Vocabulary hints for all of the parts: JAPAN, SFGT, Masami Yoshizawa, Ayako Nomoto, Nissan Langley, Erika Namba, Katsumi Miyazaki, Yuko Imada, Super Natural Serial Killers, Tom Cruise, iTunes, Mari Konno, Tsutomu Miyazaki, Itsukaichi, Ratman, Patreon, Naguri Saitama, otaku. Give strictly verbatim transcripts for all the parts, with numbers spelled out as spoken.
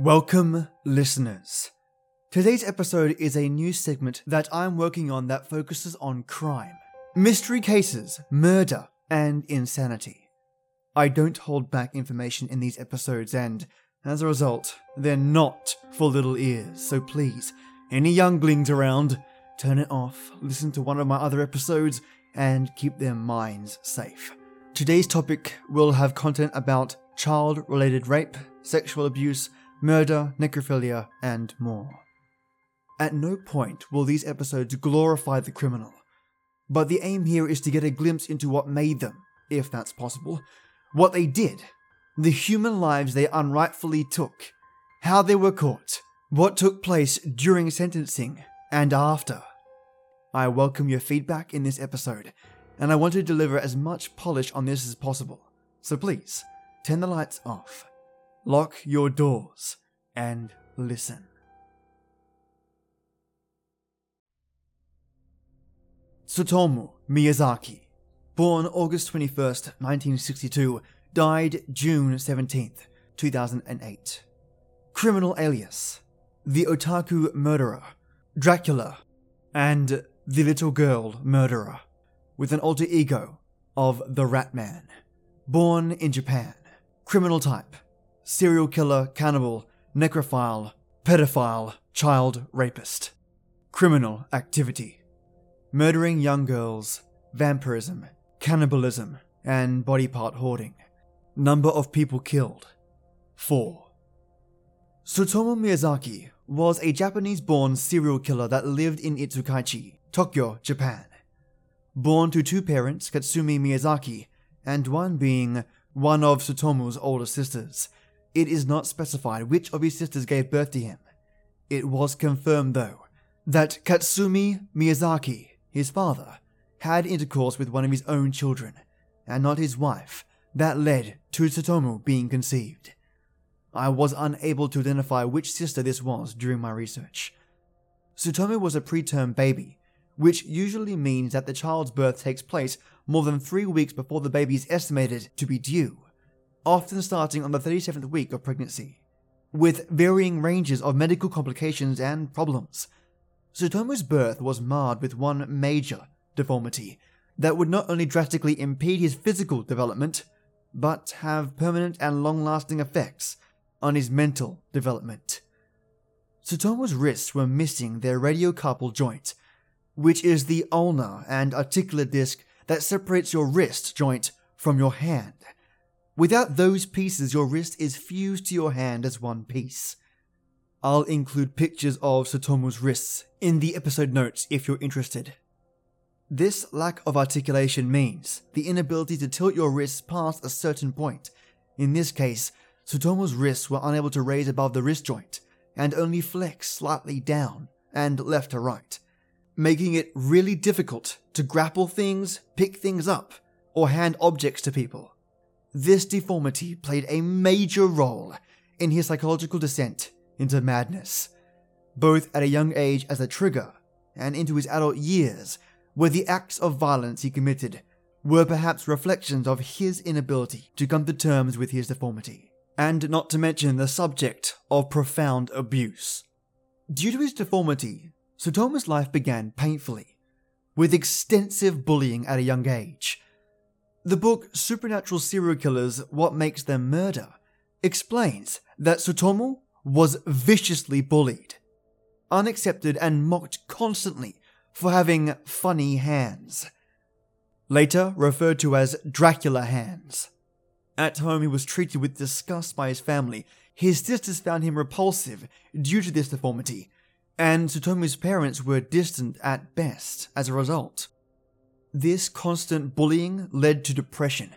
Welcome, listeners. Today's episode is a new segment that I'm working on that focuses on crime, mystery cases, murder, and insanity. I don't hold back information in these episodes and, as a result, they're not for little ears, so please, any younglings around, turn it off, listen to one of my other episodes, and keep their minds safe. Today's topic will have content about child-related rape, sexual abuse, murder, necrophilia, and more. At no point will these episodes glorify the criminal, but the aim here is to get a glimpse into what made them, if that's possible, what they did, the human lives they unrightfully took, how they were caught, what took place during sentencing and after. I welcome your feedback in this episode, and I want to deliver as much polish on this as possible, so please, turn the lights off, lock your doors, and listen. Tsutomu Miyazaki, born August twenty-first, nineteen sixty-two, died June seventeenth, two thousand eight. Criminal alias, the Otaku Murderer, Dracula, and the Little Girl Murderer, with an alter ego of the Ratman. Born in Japan. Criminal type, serial killer, cannibal, necrophile, pedophile, child rapist. Criminal activity, murdering young girls, vampirism, cannibalism, and body part hoarding. Number of people killed, four. Tsutomu Miyazaki was a Japanese-born serial killer that lived in Itsukaichi, Tokyo, Japan. Born to two parents, Katsumi Miyazaki, and one being one of Tsutomu's older sisters. It is not specified which of his sisters gave birth to him. It was confirmed, though, that Katsumi Miyazaki, his father, had intercourse with one of his own children, and not his wife. That led to Tsutomu being conceived. I was unable to identify which sister this was during my research. Tsutomu was a preterm baby, which usually means that the child's birth takes place more than three weeks before the baby is estimated to be due, often starting on the thirty-seventh week of pregnancy, with varying ranges of medical complications and problems. Tsutomu's birth was marred with one major deformity that would not only drastically impede his physical development, but have permanent and long-lasting effects on his mental development. Tsutomu's wrists were missing their radiocarpal joint, which is the ulnar and articular disc that separates your wrist joint from your hand. Without those pieces, your wrist is fused to your hand as one piece. I'll include pictures of Tsutomu's wrists in the episode notes if you're interested. This lack of articulation means the inability to tilt your wrists past a certain point. In this case, Tsutomu's wrists were unable to raise above the wrist joint and only flex slightly down and left to right, making it really difficult to grapple things, pick things up, or hand objects to people. This deformity played a major role in his psychological descent into madness, both at a young age as a trigger and into his adult years, where the acts of violence he committed were perhaps reflections of his inability to come to terms with his deformity, and not to mention the subject of profound abuse. Due to his deformity, Tsutomu's life began painfully, with extensive bullying at a young age. The book Supernatural Serial Killers, What Makes Them Murder, explains that Tsutomu was viciously bullied, unaccepted, and mocked constantly for having funny hands, later referred to as Dracula hands. At home, he was treated with disgust by his family. His sisters found him repulsive due to this deformity, and Tsutomu's parents were distant at best as a result. This constant bullying led to depression,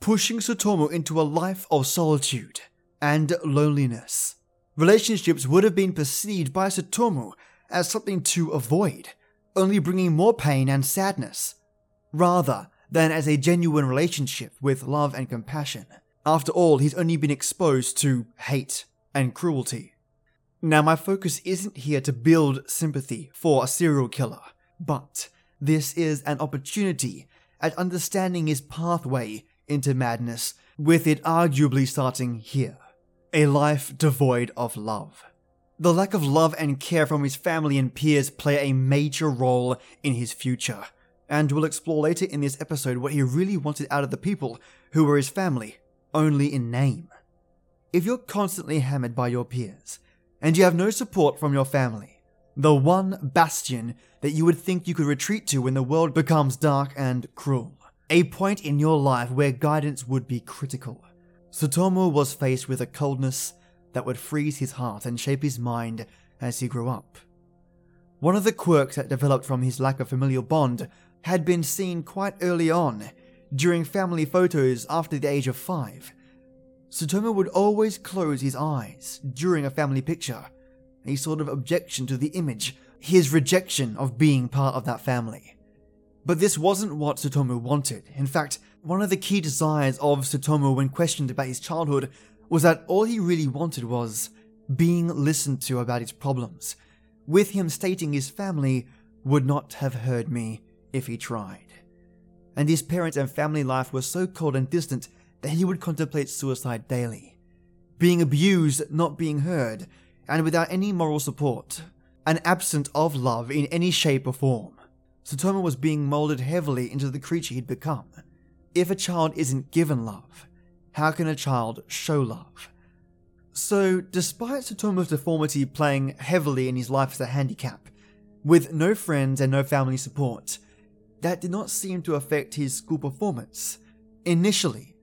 pushing Tsutomu into a life of solitude and loneliness. Relationships would have been perceived by Tsutomu as something to avoid, only bringing more pain and sadness, rather than as a genuine relationship with love and compassion. After all, he's only been exposed to hate and cruelty. Now, my focus isn't here to build sympathy for a serial killer, but this is an opportunity at understanding his pathway into madness, with it arguably starting here. a life devoid of love. The lack of love and care from his family and peers play a major role in his future, and we'll explore later in this episode what he really wanted out of the people who were his family, only in name. If you're constantly hammered by your peers, and you have no support from your family, the one bastion that you would think you could retreat to when the world becomes dark and cruel, a point in your life where guidance would be critical, Tsutomu was faced with a coldness that would freeze his heart and shape his mind as he grew up. One of the quirks that developed from his lack of familial bond had been seen quite early on, during family photos after the age of five. Tsutomu would always close his eyes during a family picture, a sort of objection to the image, his rejection of being part of that family. But this wasn't what Tsutomu wanted. In fact, one of the key desires of Tsutomu when questioned about his childhood was that all he really wanted was being listened to about his problems, with him stating his family would not have heard me if he tried. And his parents and family life were so cold and distant that he would contemplate suicide daily. Being abused, not being heard, and without any moral support, and absent of love in any shape or form, Tsutomu was being moulded heavily into the creature he'd become. If a child isn't given love, how can a child show love? So, despite Tsutomu's deformity playing heavily in his life as a handicap, with no friends and no family support, that did not seem to affect his school performance. Initially,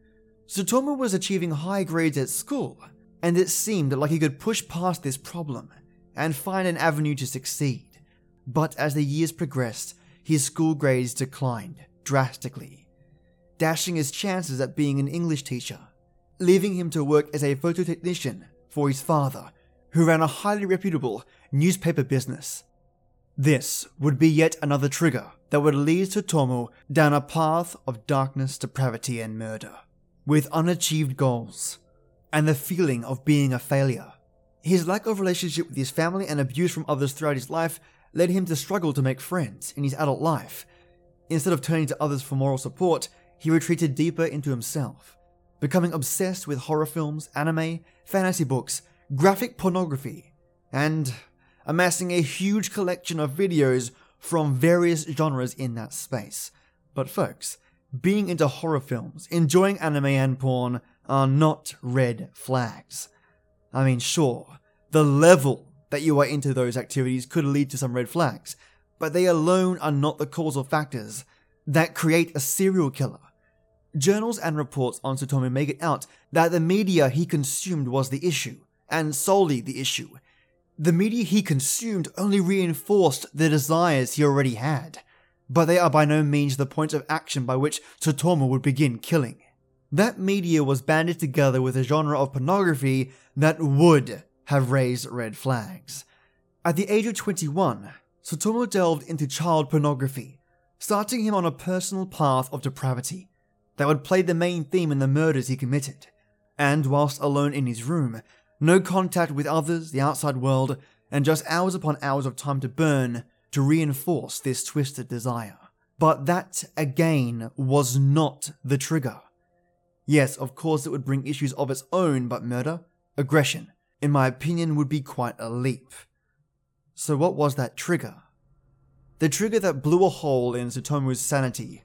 Tsutomu was achieving high grades at school, and it seemed like he could push past this problem and find an avenue to succeed. But as the years progressed, his school grades declined drastically, dashing his chances at being an English teacher, leaving him to work as a photo technician for his father, who ran a highly reputable newspaper business. This would be yet another trigger that would lead Tsutomu down a path of darkness, depravity, and murder. With unachieved goals, and the feeling of being a failure, his lack of relationship with his family and abuse from others throughout his life led him to struggle to make friends in his adult life. Instead of turning to others for moral support, he retreated deeper into himself, becoming obsessed with horror films, anime, fantasy books, graphic pornography, and amassing a huge collection of videos from various genres in that space. But folks, being into horror films, enjoying anime and porn are not red flags. I mean, sure, the level that you are into those activities could lead to some red flags, but they alone are not the causal factors that create a serial killer. Journals and reports on Tsutomu make it out that the media he consumed was the issue, and solely the issue. The media he consumed only reinforced the desires he already had, but they are by no means the point of action by which Tsutomu would begin killing. That media was banded together with a genre of pornography that would have raised red flags. At the age of twenty-one, Tsutomu delved into child pornography, starting him on a personal path of depravity that would play the main theme in the murders he committed. And whilst alone in his room, no contact with others, the outside world, and just hours upon hours of time to burn to reinforce this twisted desire. But that, again, was not the trigger. Yes, of course it would bring issues of its own, but murder, aggression, in my opinion, would be quite a leap. So what was that trigger? The trigger that blew a hole in Tsutomu's sanity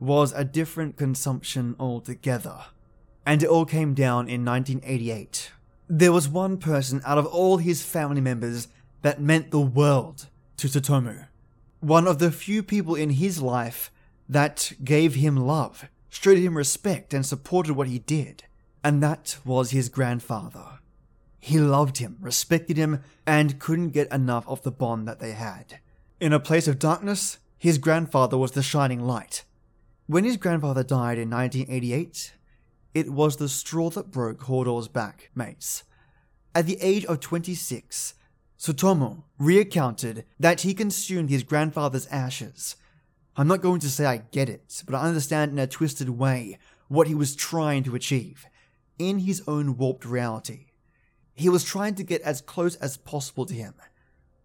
was a different consumption altogether, and it all came down in nineteen eighty-eight. There was one person out of all his family members that meant the world to Tsutomu, one of the few people in his life that gave him love, showed him respect, and supported what he did, and that was his grandfather. He loved him, respected him, and couldn't get enough of the bond that they had. In a place of darkness, his grandfather was the shining light. When his grandfather died in nineteen eighty-eight, it was the straw that broke Hordor's back, mates. At the age of twenty-six, Tsutomu reaccounted that he consumed his grandfather's ashes. I'm not going to say I get it, but I understand in a twisted way what he was trying to achieve, in his own warped reality. He was trying to get as close as possible to him,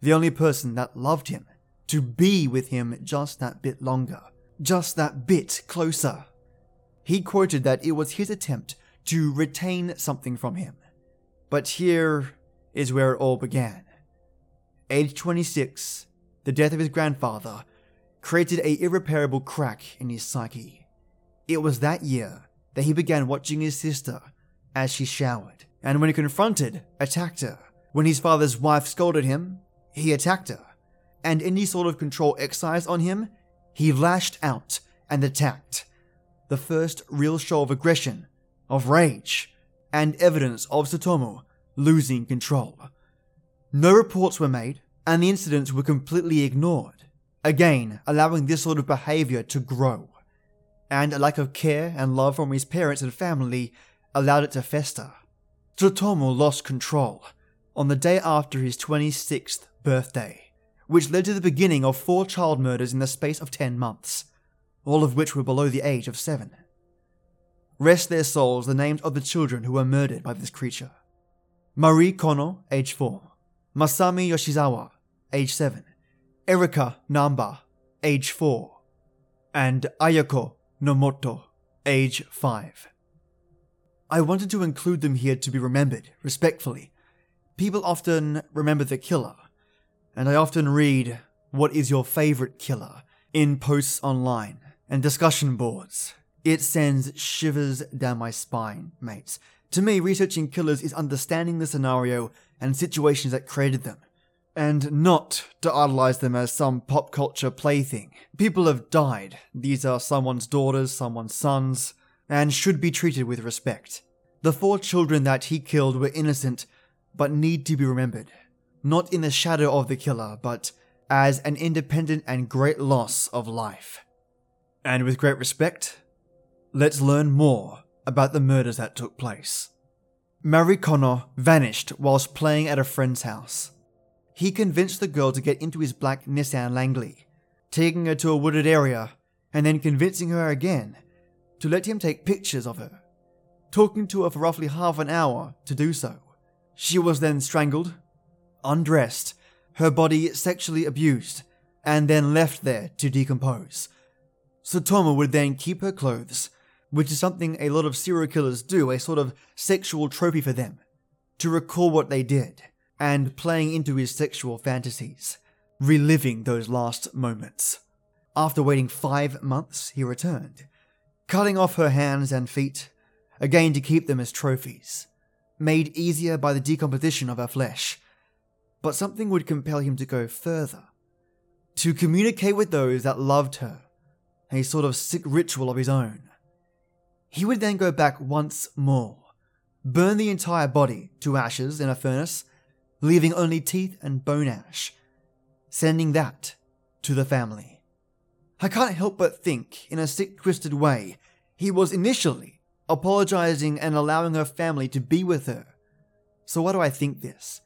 the only person that loved him, to be with him just that bit longer, just that bit closer. He quoted that it was his attempt to retain something from him, But here is where it all began. Age twenty-six, the death of his grandfather created an irreparable crack in his psyche. It was that year that he began watching his sister as she showered, and when he confronted, attacked her. When his father's wife scolded him, he attacked her, and any sort of control exercised on him, he lashed out and attacked. The first real show of aggression, of rage, and evidence of Tsutomu losing control. No reports were made, and the incidents were completely ignored, again allowing this sort of behavior to grow, and a lack of care and love from his parents and family allowed it to fester. Tsutomu lost control on the day after his twenty-sixth birthday, which led to the beginning of four child murders in the space of ten months, all of which were below the age of seven. Rest their souls the names of the children who were murdered by this creature. Mari Konno, age four. Masami Yoshizawa, age seven. Erika Namba, age four. And Ayako Nomoto, age five. I wanted to include them here to be remembered, respectfully. People often remember the killer, and I often read, "What is your favorite killer?" in posts online and discussion boards. It sends shivers down my spine, mates. To me, researching killers is understanding the scenario and situations that created them, and not to idolize them as some pop culture plaything. People have died. These are someone's daughters, someone's sons, and should be treated with respect. The four children that he killed were innocent, but need to be remembered. Not in the shadow of the killer, but as an independent and great loss of life. And with great respect, let's learn more about the murders that took place. Mari Konno vanished whilst playing at a friend's house. He convinced the girl to get into his black Nissan Langley, taking her to a wooded area and then convincing her again to let him take pictures of her, talking to her for roughly half an hour to do so. She was then strangled, undressed, her body sexually abused, and then left there to decompose. Tsutomu would then keep her clothes, which is something a lot of serial killers do, a sort of sexual trophy for them, to recall what they did, and playing into his sexual fantasies, reliving those last moments. After waiting five months, he returned, cutting off her hands and feet, again to keep them as trophies, made easier by the decomposition of her flesh. But something would compel him to go further, to communicate with those that loved her, a sort of sick ritual of his own. He would then go back once more, burn the entire body to ashes in a furnace, leaving only teeth and bone ash, sending that to the family. I can't help but think, in a sick, twisted way, he was initially apologizing and allowing her family to be with her. So why do I think this?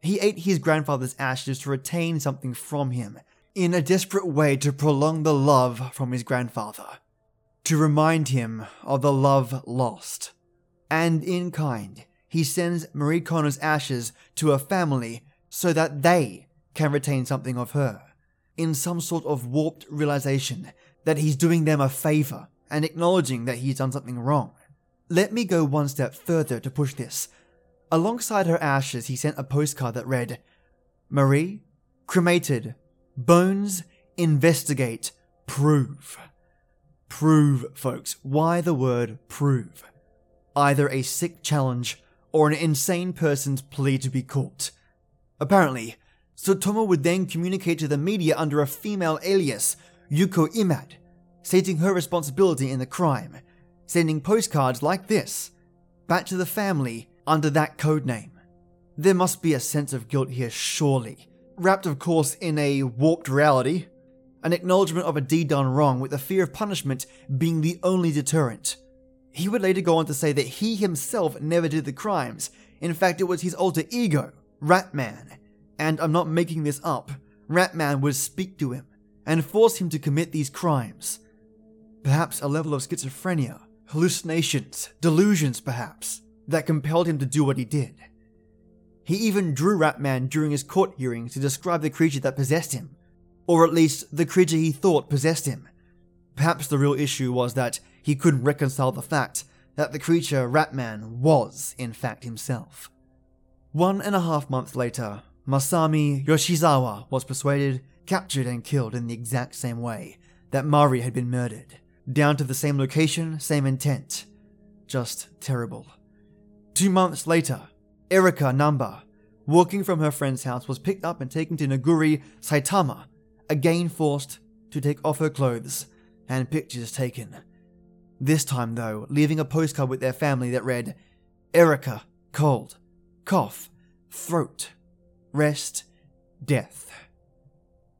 He ate his grandfather's ashes to retain something from him, in a desperate way to prolong the love from his grandfather, to remind him of the love lost. And in kind, he sends Mari Konno's ashes to her family so that they can retain something of her, in some sort of warped realization that he's doing them a favor and acknowledging that he's done something wrong. Let me go one step further to push this. Alongside her ashes, he sent a postcard that read, "Marie, cremated, bones, investigate, prove." Prove, folks. Why the word prove? Either a sick challenge or an insane person's plea to be caught. Apparently, Tsutomu would then communicate to the media under a female alias, Yuko Imada, stating her responsibility in the crime, sending postcards like this back to the family under that codename. There must be a sense of guilt here, surely, wrapped of course in a warped reality. An acknowledgement of a deed done wrong, with the fear of punishment being the only deterrent. He would later go on to say that he himself never did the crimes. In fact, it was his alter ego, Ratman. And I'm not making this up. Ratman would speak to him and force him to commit these crimes. Perhaps a level of schizophrenia, hallucinations, delusions perhaps, that compelled him to do what he did. He even drew Ratman during his court hearing to describe the creature that possessed him, or at least the creature he thought possessed him. Perhaps the real issue was that he couldn't reconcile the fact that the creature Ratman was, in fact, himself. One and a half months later, Masami Yoshizawa was persuaded, captured and killed in the exact same way that Mari had been murdered. Down to the same location, same intent. Just terrible. Two months later, Erika Namba, walking from her friend's house, was picked up and taken to Naguri Saitama, again forced to take off her clothes and pictures taken. This time though, leaving a postcard with their family that read, "Erika, cold, cough, throat, rest, death."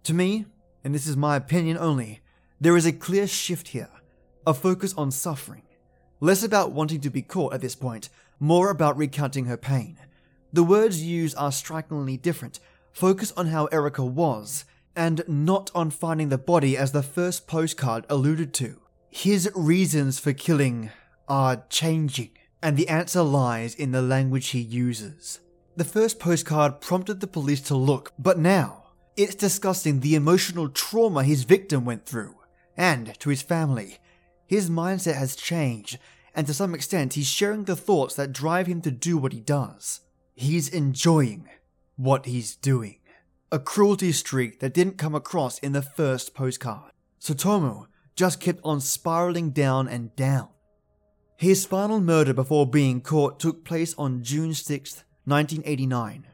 To me, and this is my opinion only, there is a clear shift here, a focus on suffering. Less about wanting to be caught at this point, more about recounting her pain. The words used are strikingly different, focus on how Erika was, and not on finding the body as the first postcard alluded to. His reasons for killing are changing, and the answer lies in the language he uses. The first postcard prompted the police to look, but now it's discussing the emotional trauma his victim went through, and to his family. His mindset has changed, and to some extent he's sharing the thoughts that drive him to do what he does. He's enjoying what he's doing. A cruelty streak that didn't come across in the first postcard. Tsutomu just kept on spiraling down and down. His final murder before being caught took place on June sixth, nineteen eighty-nine.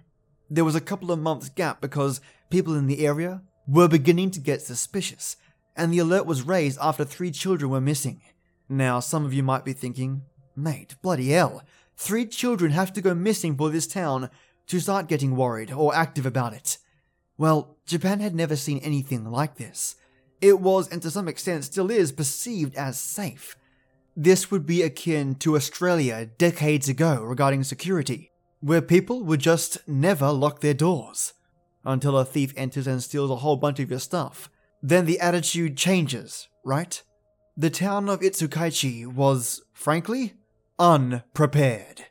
There was a couple of months gap because people in the area were beginning to get suspicious, and the alert was raised after three children were missing. Now some of you might be thinking, mate, bloody hell, three children have to go missing for this town to start getting worried or active about it. Well, Japan had never seen anything like this. It was, and to some extent still is, perceived as safe. This would be akin to Australia decades ago regarding security, where people would just never lock their doors, until a thief enters and steals a whole bunch of your stuff. Then the attitude changes, right? The town of Itsukaichi was, frankly, unprepared.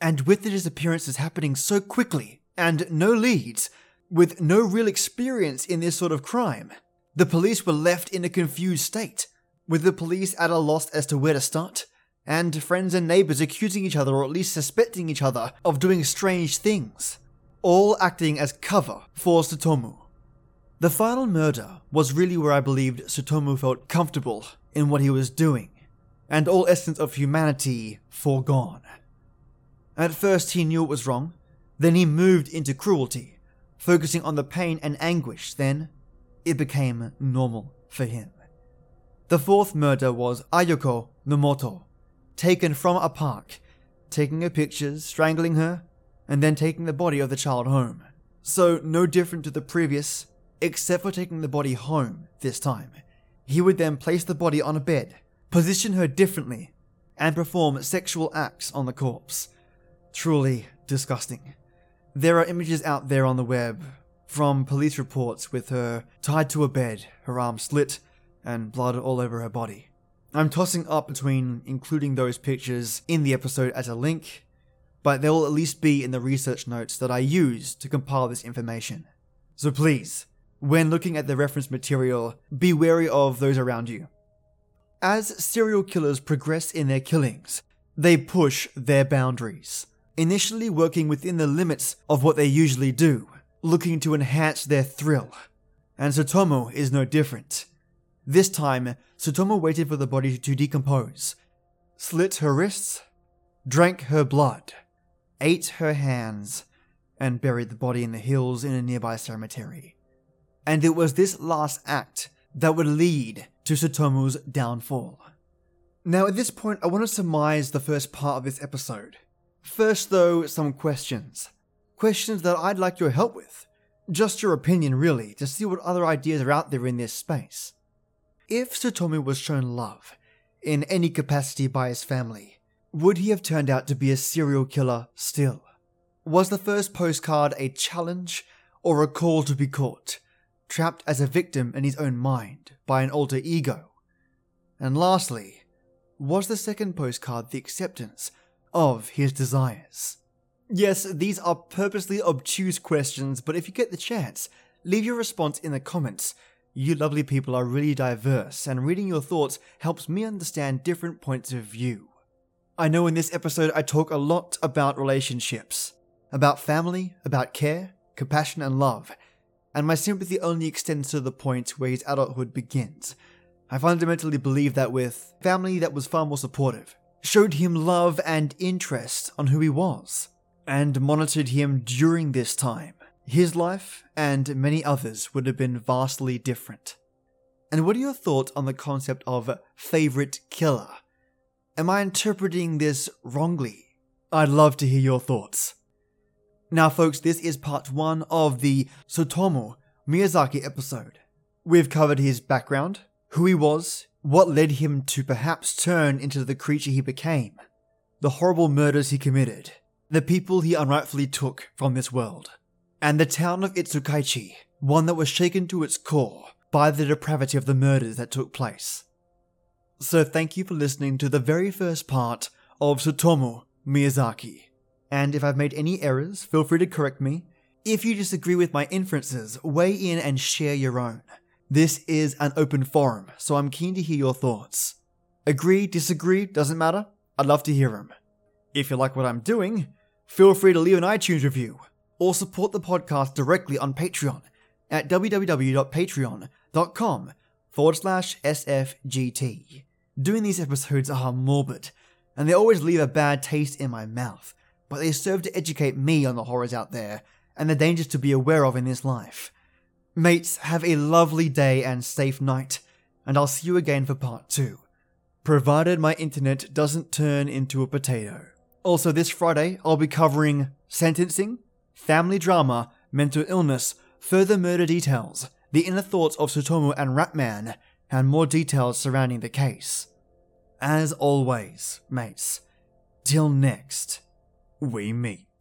And with the disappearances happening so quickly, and no leads, with no real experience in this sort of crime, the police were left in a confused state, with the police at a loss as to where to start, and friends and neighbours accusing each other or at least suspecting each other of doing strange things, all acting as cover for Tsutomu. The final murder was really where I believed Tsutomu felt comfortable in what he was doing, and all essence of humanity foregone. At first he knew it was wrong, then he moved into cruelty, focusing on the pain and anguish, then it became normal for him. The fourth murder was Ayako Nomoto, taken from a park, taking her pictures, strangling her, and then taking the body of the child home. So no different to the previous, except for taking the body home this time. He would then place the body on a bed, position her differently, and perform sexual acts on the corpse. Truly disgusting. There are images out there on the web from police reports with her tied to a bed, her arms slit, and blood all over her body. I'm tossing up between including those pictures in the episode as a link, but they will at least be in the research notes that I use to compile this information. So please, when looking at the reference material, be wary of those around you. As serial killers progress in their killings, they push their boundaries. Initially working within the limits of what they usually do, looking to enhance their thrill. And Tsutomu is no different. This time, Tsutomu waited for the body to decompose, slit her wrists, drank her blood, ate her hands, and buried the body in the hills in a nearby cemetery. And it was this last act that would lead to Tsutomu's downfall. Now at this point, I want to surmise the first part of this episode. First though, some questions. Questions that I'd like your help with. Just your opinion really, to see what other ideas are out there in this space. If Tsutomu was shown love, in any capacity by his family, would he have turned out to be a serial killer still? Was the first postcard a challenge or a call to be caught, trapped as a victim in his own mind by an alter ego? And lastly, was the second postcard the acceptance of his desires? Yes, these are purposely obtuse questions, but if you get the chance, leave your response in the comments. You lovely people are really diverse, and reading your thoughts helps me understand different points of view. I know in this episode I talk a lot about relationships, About family, about care, compassion and love, and my sympathy only extends to the point where his adulthood begins. I fundamentally believe that with family that was far more supportive, showed him love and interest on who he was, and monitored him during this time, his life and many others would have been vastly different. And what are your thoughts on the concept of favorite killer? Am I interpreting this wrongly? I'd love to hear your thoughts. Now folks, this is part one of the Tsutomu Miyazaki episode. We've covered his background, who he was, what led him to perhaps turn into the creature he became, the horrible murders he committed, the people he unrightfully took from this world, and the town of Itsukaichi, one that was shaken to its core by the depravity of the murders that took place. So thank you for listening to the very first part of Tsutomu Miyazaki. And if I've made any errors, feel free to correct me. If you disagree with my inferences, weigh in and share your own. This is an open forum, so I'm keen to hear your thoughts. Agree, disagree, doesn't matter, I'd love to hear them. If you like what I'm doing, feel free to leave an iTunes review, or support the podcast directly on Patreon at www.patreon.com forward slash sfgt. Doing these episodes are morbid, and they always leave a bad taste in my mouth, but they serve to educate me on the horrors out there and the dangers to be aware of in this life. Mates, have a lovely day and safe night, and I'll see you again for part two. Provided my internet doesn't turn into a potato. Also this Friday, I'll be covering sentencing, family drama, mental illness, further murder details, the inner thoughts of Tsutomu and Ratman, and more details surrounding the case. As always, mates, till next... we meet.